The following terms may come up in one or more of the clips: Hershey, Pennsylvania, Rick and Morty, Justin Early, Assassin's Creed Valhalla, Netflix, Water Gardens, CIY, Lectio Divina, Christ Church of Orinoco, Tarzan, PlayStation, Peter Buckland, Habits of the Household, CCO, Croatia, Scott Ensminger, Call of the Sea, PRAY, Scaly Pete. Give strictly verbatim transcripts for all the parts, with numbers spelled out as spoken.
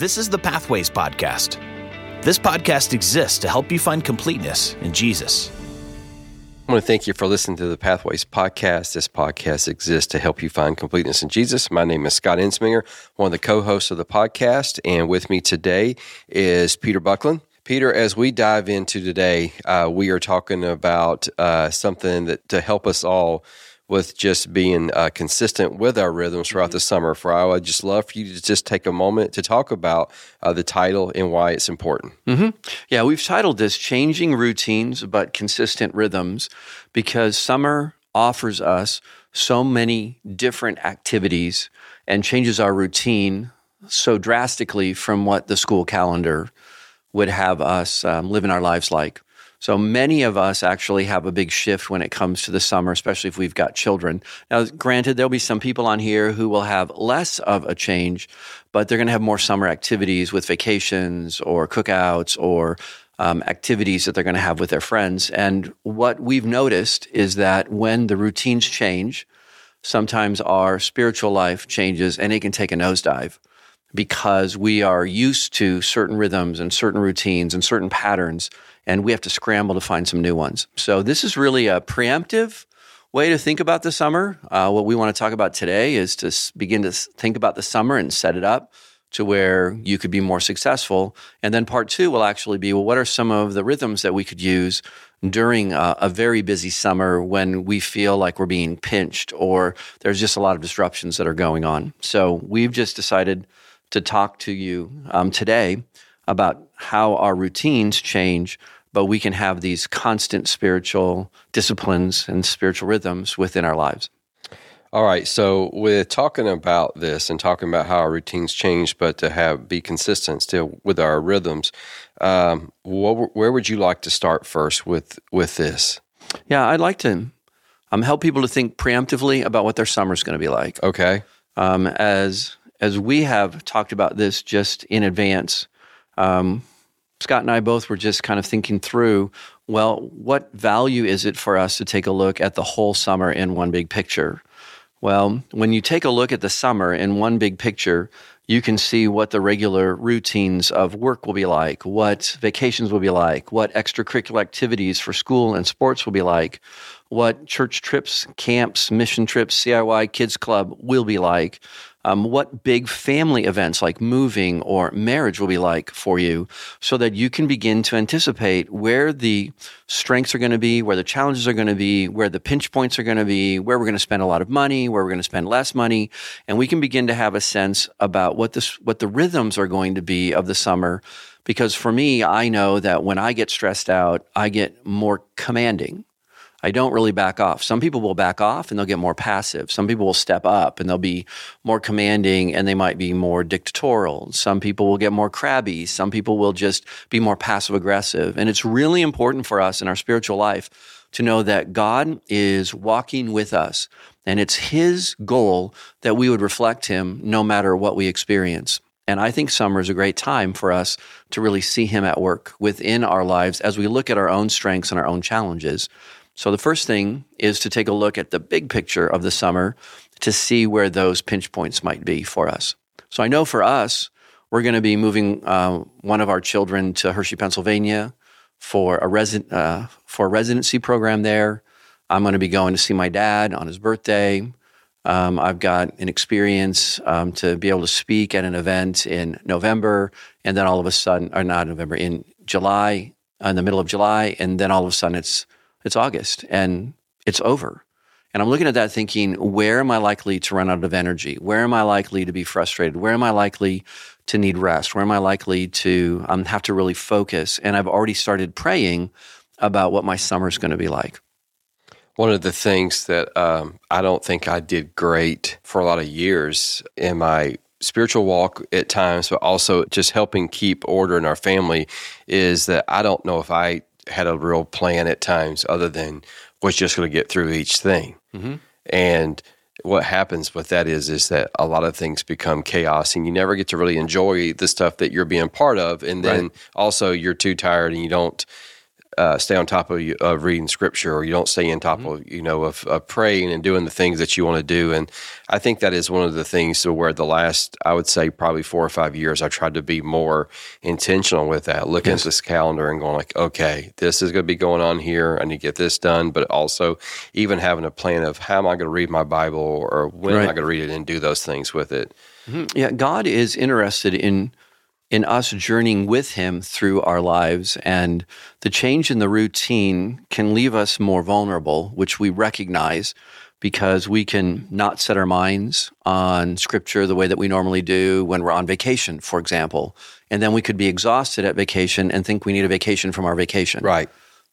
This is the Pathways Podcast. This podcast exists to help you find completeness in Jesus. I want to thank you for listening to the Pathways Podcast. This podcast exists to help you find completeness in Jesus. My name is Scott Ensminger, one of the co-hosts of the podcast, and with me today is Peter Buckland. Peter, as we dive into today, uh, we are talking about uh, something that to help us all with just being uh, consistent with our rhythms throughout mm-hmm. the summer. For I would just love for you to just take a moment to talk about uh, the title and why it's important. Mm-hmm. Yeah, we've titled this Changing Routines But Consistent Rhythms because summer offers us so many different activities and changes our routine so drastically from what the school calendar would have us um, living our lives like. So many of us actually have a big shift when it comes to the summer, especially if we've got children. Now, granted, there'll be some people on here who will have less of a change, but they're going to have more summer activities with vacations or cookouts or um, activities that they're going to have with their friends. And what we've noticed is that when the routines change, sometimes our spiritual life changes and it can take a nosedive, because we are used to certain rhythms and certain routines and certain patterns, and we have to scramble to find some new ones. So this is really a preemptive way to think about the summer. Uh, what we want to talk about today is to begin to think about the summer and set it up to where you could be more successful. And then part two will actually be, well, what are some of the rhythms that we could use during a, a very busy summer when we feel like we're being pinched or there's just a lot of disruptions that are going on? So we've just decided to talk to you um, today about how our routines change, but we can have these constant spiritual disciplines and spiritual rhythms within our lives. All right, so we're talking about this and talking about how our routines change, but to have be consistent still with our rhythms, um, what, where would you like to start first with, with this? Yeah, I'd like to um, help people to think preemptively about what their summer's going to be like. Okay. Um, as... As we have talked about this just in advance, um, Scott and I both were just kind of thinking through, well, what value is it for us to take a look at the whole summer in one big picture? Well, when you take a look at the summer in one big picture, you can see what the regular routines of work will be like, what vacations will be like, what extracurricular activities for school and sports will be like, what church trips, camps, mission trips, C I Y, kids club will be like, um, what big family events like moving or marriage will be like for you, so that you can begin to anticipate where the strengths are going to be, where the challenges are going to be, where the pinch points are going to be, where we're going to spend a lot of money, where we're going to spend less money. And we can begin to have a sense about what this, what the rhythms are going to be of the summer. Because for me, I know that when I get stressed out, I get more commanding. I don't really back off. Some people will back off and they'll get more passive. Some people will step up and they'll be more commanding and they might be more dictatorial. Some people will get more crabby. Some people will just be more passive aggressive. And it's really important for us in our spiritual life to know that God is walking with us and it's His goal that we would reflect Him no matter what we experience. And I think summer is a great time for us to really see Him at work within our lives as we look at our own strengths and our own challenges. So the first thing is to take a look at the big picture of the summer to see where those pinch points might be for us. So I know for us, we're going to be moving uh, one of our children to Hershey, Pennsylvania for a resi- uh, for a residency program there. I'm going to be going to see my dad on his birthday. Um, I've got an experience um, to be able to speak at an event in November, and then all of a sudden, or not November, in July, in the middle of July, and then all of a sudden it's It's August and it's over. And I'm looking at that thinking, where am I likely to run out of energy? Where am I likely to be frustrated? Where am I likely to need rest? Where am I likely to um, have to really focus? And I've already started praying about what my summer's going to be like. One of the things that um, I don't think I did great for a lot of years in my spiritual walk at times, but also just helping keep order in our family, is that I don't know if I had a real plan at times other than was just going to get through each thing. Mm-hmm. And what happens with that is, is that a lot of things become chaos and you never get to really enjoy the stuff that you're being part of. And then right. also you're too tired and you don't uh, stay on top of, of reading scripture, or you don't stay on top mm-hmm. of, you know, of, of praying and doing the things that you want to do. And I think that is one of the things to where the last, I would say probably four or five years, I tried to be more intentional with that, looking yes. at this calendar and going like, okay, this is going to be going on here. I need to get this done. But also even having a plan of how am I going to read my Bible, or when right. am I going to read it, and do those things with it. Mm-hmm. Yeah. God is interested in, in us journeying with him through our lives, and the change in the routine can leave us more vulnerable, which we recognize because we can not set our minds on scripture the way that we normally do when we're on vacation, for example. And then we could be exhausted at vacation and think we need a vacation from our vacation. Right.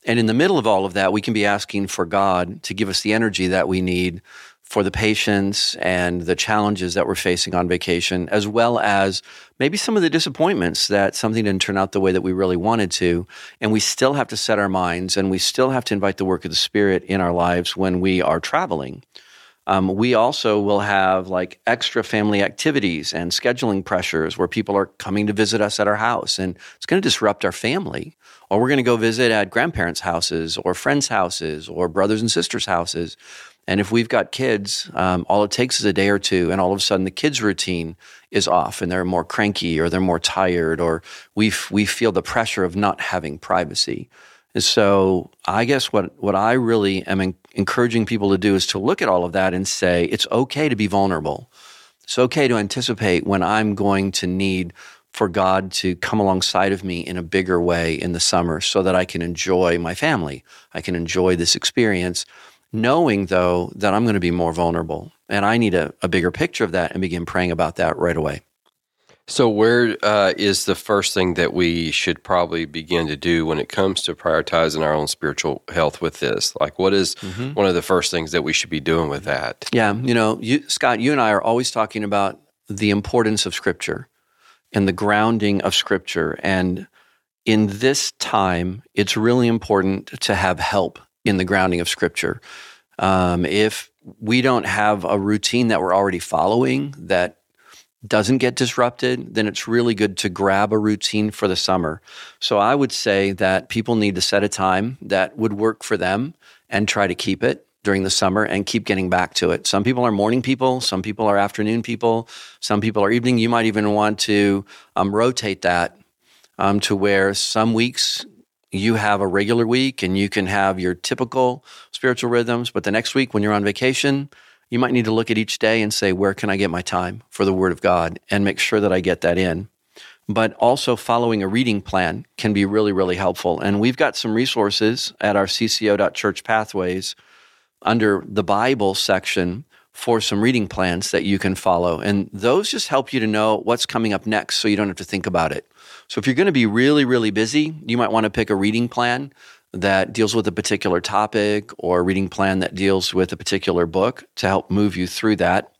And in the middle of all of that, we can be asking for God to give us the energy that we need for the patience and the challenges that we're facing on vacation, as well as maybe some of the disappointments that something didn't turn out the way that we really wanted to. And we still have to set our minds, and we still have to invite the work of the Spirit in our lives when we are traveling. Um, we also will have like extra family activities and scheduling pressures where people are coming to visit us at our house, and it's going to disrupt our family. Or we're going to go visit at grandparents' houses or friends' houses or brothers and sisters' houses. And if we've got kids, um, all it takes is a day or two, and all of a sudden the kids' routine is off, and they're more cranky, or they're more tired, or we f- we feel the pressure of not having privacy. And so I guess what, what I really am en- encouraging people to do is to look at all of that and say, it's okay to be vulnerable. It's okay to anticipate when I'm going to need for God to come alongside of me in a bigger way in the summer so that I can enjoy my family. I can enjoy this experience, knowing, though, that I'm going to be more vulnerable, and I need a, a bigger picture of that and begin praying about that right away. So where uh, is the first thing that we should probably begin to do when it comes to prioritizing our own spiritual health with this? Like, what is mm-hmm. one of the first things that we should be doing with that? Yeah, you know, you, Scott, you and I are always talking about the importance of Scripture and the grounding of Scripture. And in this time, it's really important to have help in the grounding of Scripture. Um, if we don't have a routine that we're already following that doesn't get disrupted, then it's really good to grab a routine for the summer. So I would say that people need to set a time that would work for them and try to keep it during the summer and keep getting back to it. Some people are morning people, some people are afternoon people, some people are evening. You might even want to um, rotate that um, to where some weeks you have a regular week and you can have your typical spiritual rhythms, but the next week when you're on vacation, you might need to look at each day and say, where can I get my time for the Word of God, and make sure that I get that in. But also following a reading plan can be really, really helpful. And we've got some resources at our C C O dot church pathways under the Bible section for some reading plans that you can follow. And those just help you to know what's coming up next so you don't have to think about it. So if you're going to be really, really busy, you might want to pick a reading plan that deals with a particular topic, or a reading plan that deals with a particular book to help move you through that.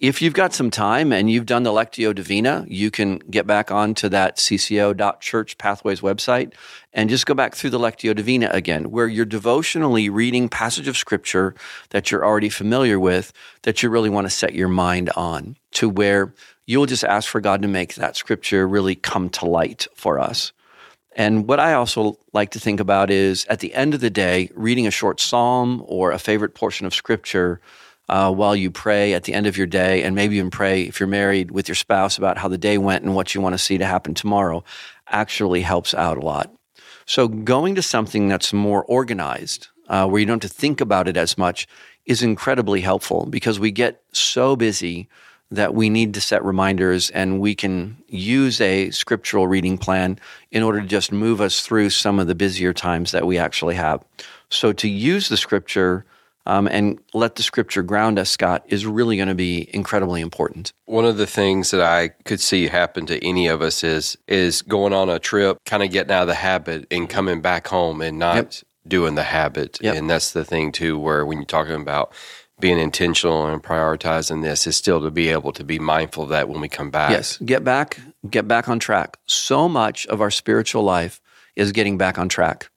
If you've got some time and you've done the Lectio Divina, you can get back onto that C C O dot church Pathways website and just go back through the Lectio Divina again, where you're devotionally reading passage of Scripture that you're already familiar with, that you really want to set your mind on, to where you'll just ask for God to make that Scripture really come to light for us. And what I also like to think about is, at the end of the day, reading a short psalm or a favorite portion of Scripture uh, while you pray at the end of your day, and maybe even pray, if you're married, with your spouse about how the day went and what you want to see to happen tomorrow, actually helps out a lot. So going to something that's more organized, uh, where you don't have to think about it as much, is incredibly helpful, because we get so busy that we need to set reminders, and we can use a scriptural reading plan in order to just move us through some of the busier times that we actually have. So to use the Scripture um, and let the Scripture ground us, Scott, is really going to be incredibly important. One of the things that I could see happen to any of us is is going on a trip, kind of getting out of the habit and coming back home and not yep. doing the habit. Yep. And that's the thing, too, where when you're talking about being intentional and prioritizing this, is still to be able to be mindful of that when we come back. Yes, get back, get back on track. So much of our spiritual life is getting back on track,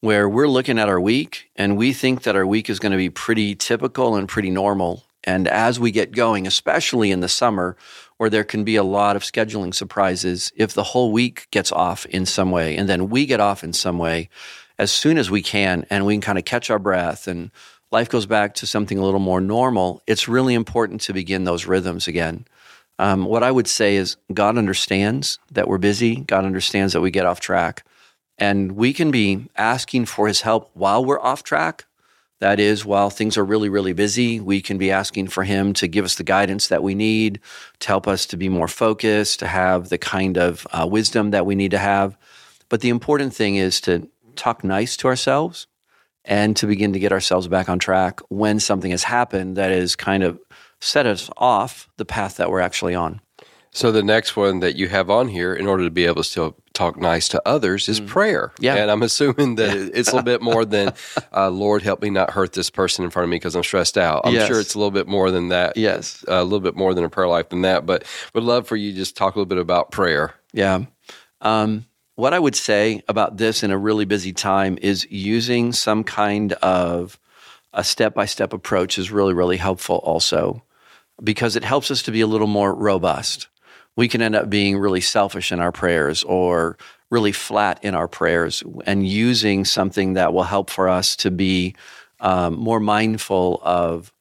where we're looking at our week and we think that our week is going to be pretty typical and pretty normal. And as we get going, especially in the summer, where there can be a lot of scheduling surprises, if the whole week gets off in some way, and then we get off in some way, as soon as we can, and we can kind of catch our breath and life goes back to something a little more normal, it's really important to begin those rhythms again. Um, what I would say is God understands that we're busy. God understands that we get off track. And we can be asking for his help while we're off track. That is, while things are really, really busy, we can be asking for him to give us the guidance that we need, to help us to be more focused, to have the kind of uh, wisdom that we need to have. But the important thing is to talk nice to ourselves and to begin to get ourselves back on track when something has happened that is kind of set us off the path that we're actually on. So the next one that you have on here, in order to be able to still talk nice to others, is mm. prayer. Yeah. And I'm assuming that it's a little bit more than, uh, Lord, help me not hurt this person in front of me because I'm stressed out. I'm yes. sure it's a little bit more than that. Yes. Uh, a little bit more than a prayer life than that. But would love for you to just talk a little bit about prayer. Yeah. Um, what I would say about this in a really busy time is using some kind of a step-by-step approach is really, really helpful also, because it helps us to be a little more robust. We can end up being really selfish in our prayers or really flat in our prayers, and using something that will help for us to be um, more mindful of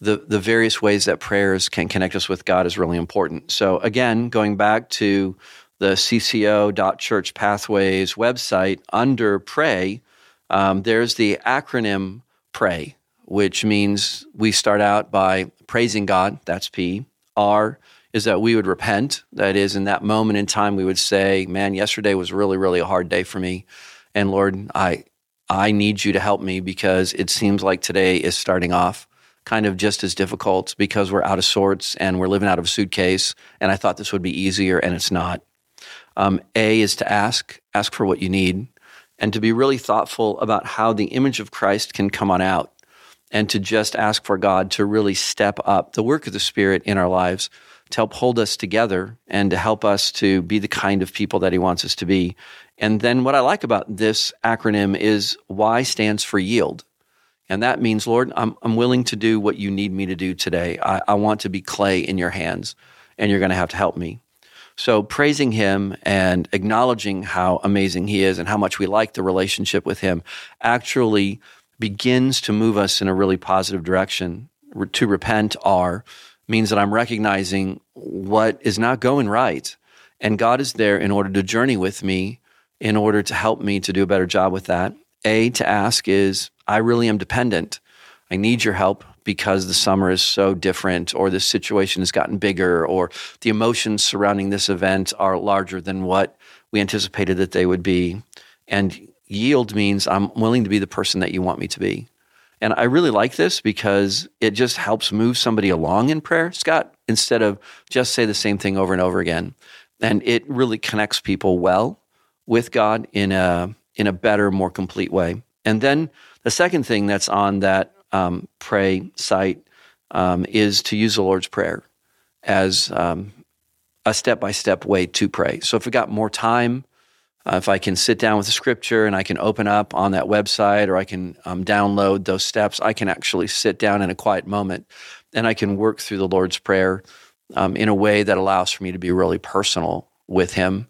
the, the various ways that prayers can connect us with God is really important. So again, going back to the C C O dot church pathways website, under PRAY, um, there's the acronym PRAY, which means we start out by praising God. That's P. R is that we would repent. That is, in that moment in time, we would say, man, yesterday was really, really a hard day for me. And Lord, I I need you to help me, because it seems like today is starting off kind of just as difficult, because we're out of sorts and we're living out of a suitcase. And I thought this would be easier, and it's not. Um, A is to ask, ask for what you need, and to be really thoughtful about how the image of Christ can come on out, and to just ask for God to really step up the work of the Spirit in our lives to help hold us together and to help us to be the kind of people that he wants us to be. And then what I like about this acronym is Y stands for yield. And that means, Lord, I'm I'm willing to do what you need me to do today. I, I want to be clay in your hands, and you're going to have to help me. So praising him and acknowledging how amazing he is and how much we like the relationship with him actually begins to move us in a really positive direction. To repent, R, means that I'm recognizing what is not going right, and God is there in order to journey with me, in order to help me to do a better job with that. A, to ask, is I really am dependent. I need your help because the summer is so different, or this situation has gotten bigger, or the emotions surrounding this event are larger than what we anticipated that they would be. And yield means I'm willing to be the person that you want me to be. And I really like this because it just helps move somebody along in prayer, Scott, instead of just say the same thing over and over again. And it really connects people well with God in a in a better, more complete way. And then the second thing that's on that um, PRAY site um, is to use the Lord's Prayer as um, a step-by-step way to pray. So if we got more time, Uh, if I can sit down with the scripture and I can open up on that website, or I can um, download those steps, I can actually sit down in a quiet moment and I can work through the Lord's Prayer um, in a way that allows for me to be really personal with him,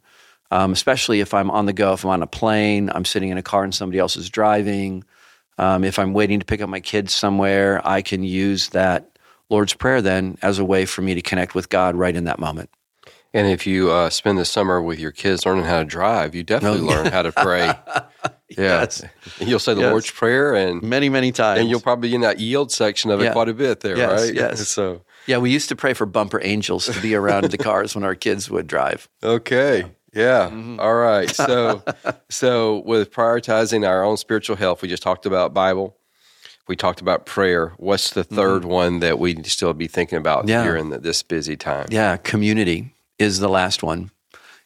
um, especially if I'm on the go, if I'm on a plane, I'm sitting in a car and somebody else is driving. Um, if I'm waiting to pick up my kids somewhere, I can use that Lord's Prayer then as a way for me to connect with God right in that moment. And if you uh, spend the summer with your kids learning how to drive, you definitely no. learn how to pray. Yes. Yeah. You'll say the yes. Lord's Prayer. And many, many times. And you'll probably be in that yield section of it yeah. quite a bit there, yes, right? Yes. So. Yeah, we used to pray for bumper angels to be around the cars when our kids would drive. Okay. Yeah. Yeah. Mm-hmm. All right. So, so with prioritizing our own spiritual health, we just talked about Bible. We talked about prayer. What's the third mm-hmm. one that we need to still be thinking about yeah. during the, this busy time? Yeah, community is the last one,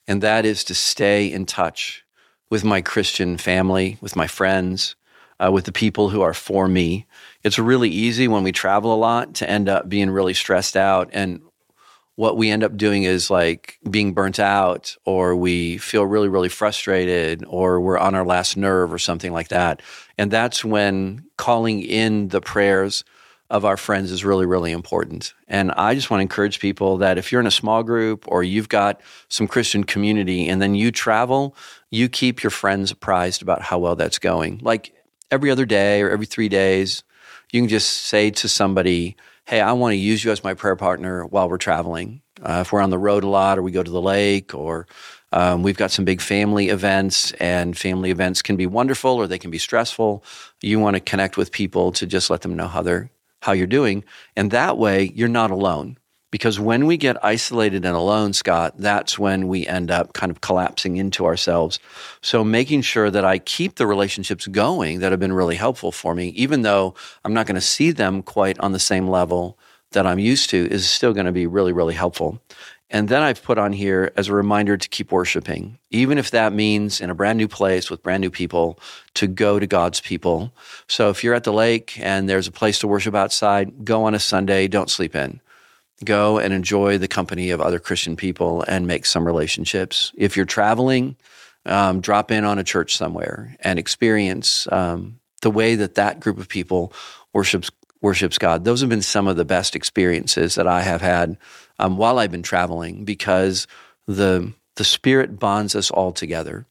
and that is to stay in touch with my Christian family, with my friends, uh, with the people who are for me. It's really easy when we travel a lot to end up being really stressed out, and what we end up doing is like being burnt out, or we feel really, really frustrated, or we're on our last nerve or something like that. And that's when calling in the prayers of our friends is really, really important. And I just want to encourage people that if you're in a small group or you've got some Christian community and then you travel, you keep your friends apprised about how well that's going. Like every other day or every three days, you can just say to somebody, hey, I want to use you as my prayer partner while we're traveling. Uh, if we're on the road a lot or we go to the lake or um, we've got some big family events, and family events can be wonderful or they can be stressful, you want to connect with people to just let them know how they're how you're doing. And that way, you're not alone. Because when we get isolated and alone, Scott, that's when we end up kind of collapsing into ourselves. So making sure that I keep the relationships going that have been really helpful for me, even though I'm not going to see them quite on the same level that I'm used to, is still going to be really, really helpful. And then I've put on here as a reminder to keep worshiping, even if that means in a brand new place with brand new people, to go to God's people. So if you're at the lake and there's a place to worship outside, go on a Sunday, don't sleep in. Go and enjoy the company of other Christian people and make some relationships. If you're traveling, um, drop in on a church somewhere and experience um, the way that that group of people worships worships God. Those have been some of the best experiences that I have had um, while I've been traveling, because the the Spirit bonds us all together.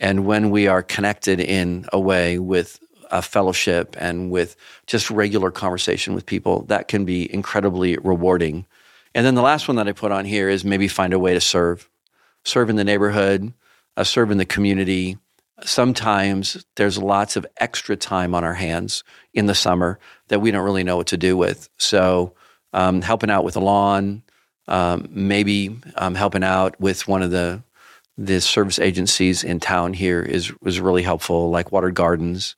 And when we are connected in a way with a fellowship and with just regular conversation with people, that can be incredibly rewarding. And then the last one that I put on here is maybe find a way to serve. Serve in the neighborhood, uh, serve in the community. Sometimes there's lots of extra time on our hands in the summer that we don't really know what to do with. So um, helping out with the lawn, um, maybe um, helping out with one of the the service agencies in town here is was really helpful, like Water Gardens.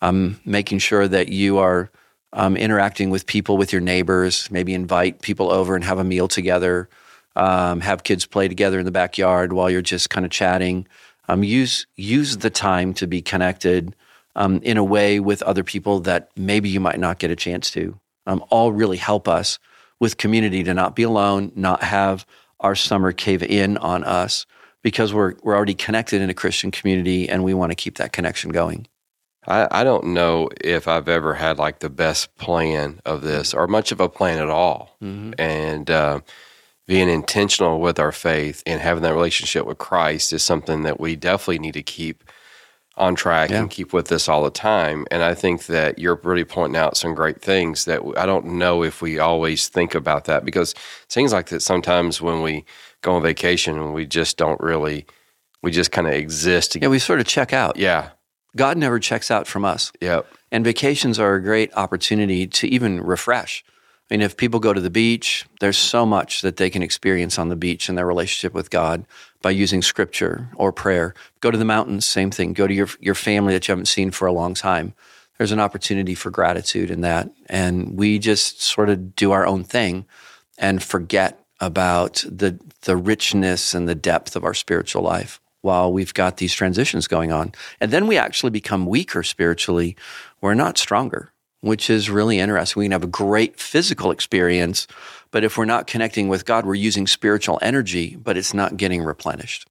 Um, making sure that you are um, interacting with people, with your neighbors, maybe invite people over and have a meal together, um, have kids play together in the backyard while you're just kind of chatting. Um, use use the time to be connected um, in a way with other people that maybe you might not get a chance to. Um, all really help us with community to not be alone, not have our summer cave in on us, because we're we're already connected in a Christian community and we want to keep that connection going. I, I don't know if I've ever had like the best plan of this or much of a plan at all. Mm-hmm. And uh, being intentional with our faith and having that relationship with Christ is something that we definitely need to keep on track yeah. and keep with us all the time. And I think that you're really pointing out some great things that I don't know if we always think about that, because it seems like that sometimes when we go on vacation and we just don't really, we just kind of exist. Yeah, we sort of check out. Yeah. God never checks out from us. Yep. And vacations are a great opportunity to even refresh. I mean, if people go to the beach, there's so much that they can experience on the beach in their relationship with God by using scripture or prayer. Go to the mountains, same thing. Go to your, your family that you haven't seen for a long time. There's an opportunity for gratitude in that. And we just sort of do our own thing and forget about the the richness and the depth of our spiritual life while we've got these transitions going on. And then we actually become weaker spiritually. We're not stronger, which is really interesting. We can have a great physical experience, but if we're not connecting with God, we're using spiritual energy, but it's not getting replenished.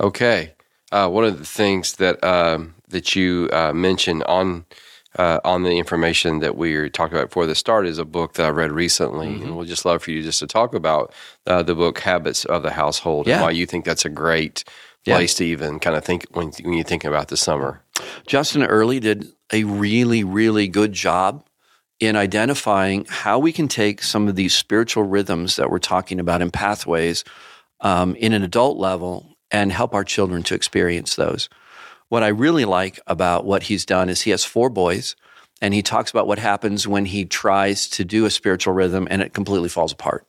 Okay. Uh, one of the things that um, that you uh, mentioned on uh, on the information that we were talking about before the start is a book that I read recently, mm-hmm. and we'll just love for you just to talk about uh, the book Habits of the Household yeah. and why you think that's a great Yeah. place to even kind of think when, when you're thinking about the summer. Justin Early did a really, really good job in identifying how we can take some of these spiritual rhythms that we're talking about in pathways um, in an adult level and help our children to experience those. What I really like about what he's done is he has four boys, and he talks about what happens when he tries to do a spiritual rhythm and it completely falls apart,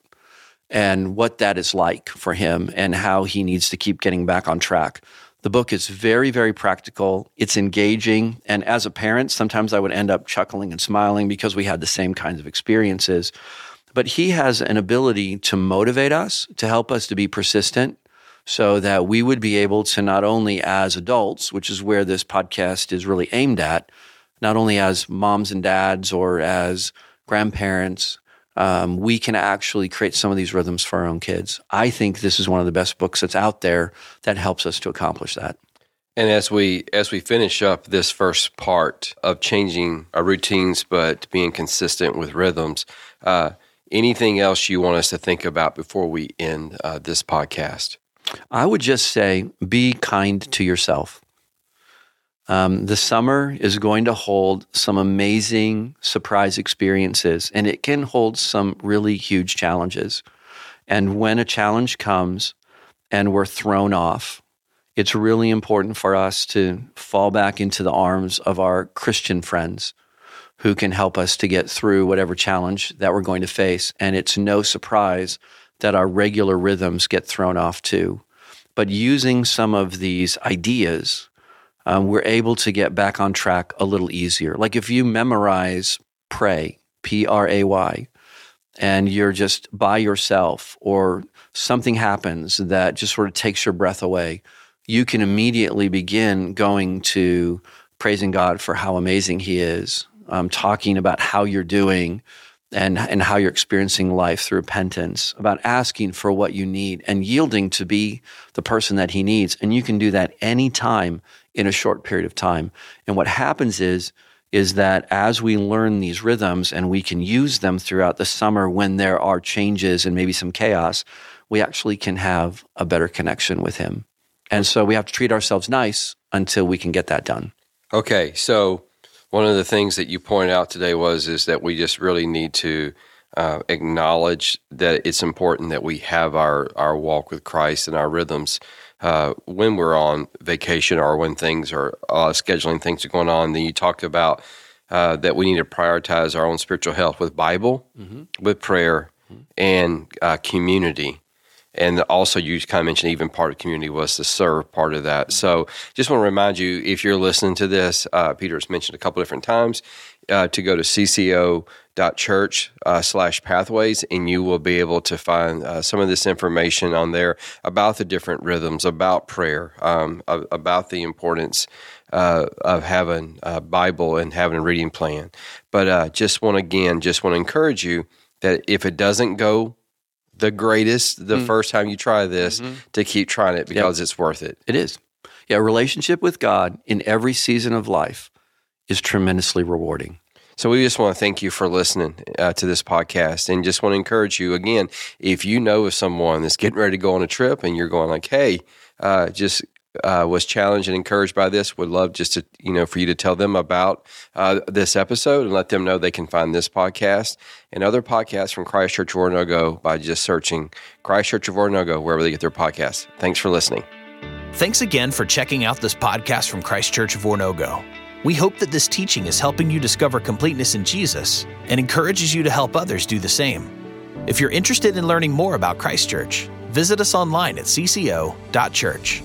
and what that is like for him and how he needs to keep getting back on track. The book is very, very practical. It's engaging. And as a parent, sometimes I would end up chuckling and smiling because we had the same kinds of experiences. But he has an ability to motivate us, to help us to be persistent, so that we would be able to not only as adults, which is where this podcast is really aimed at, not only as moms and dads or as grandparents, Um, we can actually create some of these rhythms for our own kids. I think this is one of the best books that's out there that helps us to accomplish that. And as we as we finish up this first part of changing our routines, but being consistent with rhythms, uh, anything else you want us to think about before we end uh, this podcast? I would just say, be kind to yourself. Um, the summer is going to hold some amazing surprise experiences, and it can hold some really huge challenges. And when a challenge comes and we're thrown off, it's really important for us to fall back into the arms of our Christian friends who can help us to get through whatever challenge that we're going to face. And it's no surprise that our regular rhythms get thrown off too. But using some of these ideas, um, we're able to get back on track a little easier. Like if you memorize PRAY, P R A Y, and you're just by yourself or something happens that just sort of takes your breath away, you can immediately begin going to praising God for how amazing He is, um, talking about how you're doing and, and how you're experiencing life through repentance, about asking for what you need and yielding to be the person that He needs. And you can do that anytime in a short period of time. And what happens is, is that as we learn these rhythms and we can use them throughout the summer when there are changes and maybe some chaos, we actually can have a better connection with Him. And so we have to treat ourselves nice until we can get that done. Okay, so one of the things that you pointed out today was is that we just really need to uh, acknowledge that it's important that we have our, our walk with Christ and our rhythms uh, when we're on vacation or when things are uh, scheduling things are going on. Then you talked about uh, that we need to prioritize our own spiritual health with Bible, mm-hmm. with prayer, mm-hmm. and uh, community. And also, you kind of mentioned even part of community was the serve part of that. So just want to remind you, if you're listening to this, uh, Peter's mentioned a couple different times, uh, to go to cco.church uh, slash pathways, and you will be able to find uh, some of this information on there about the different rhythms, about prayer, um, about the importance uh, of having a Bible and having a reading plan. But uh, just want, again, just want to encourage you that if it doesn't go the greatest, the mm. first time you try this, mm-hmm. to keep trying it because yep. it's worth it. It is. Yeah, relationship with God in every season of life is tremendously rewarding. So we just want to thank you for listening uh, to this podcast, and just want to encourage you, again, if you know of someone that's getting ready to go on a trip and you're going like, hey, uh, just uh, was challenged and encouraged by this, would love just to, you know, for you to tell them about uh, this episode and let them know they can find this podcast and other podcasts from Christ Church of Orinoco by just searching Christ Church of Orinoco wherever they get their podcasts. Thanks for listening. Thanks again for checking out this podcast from Christ Church of Orinoco. We hope that this teaching is helping you discover completeness in Jesus and encourages you to help others do the same. If you're interested in learning more about Christ Church, visit us online at c c o dot church.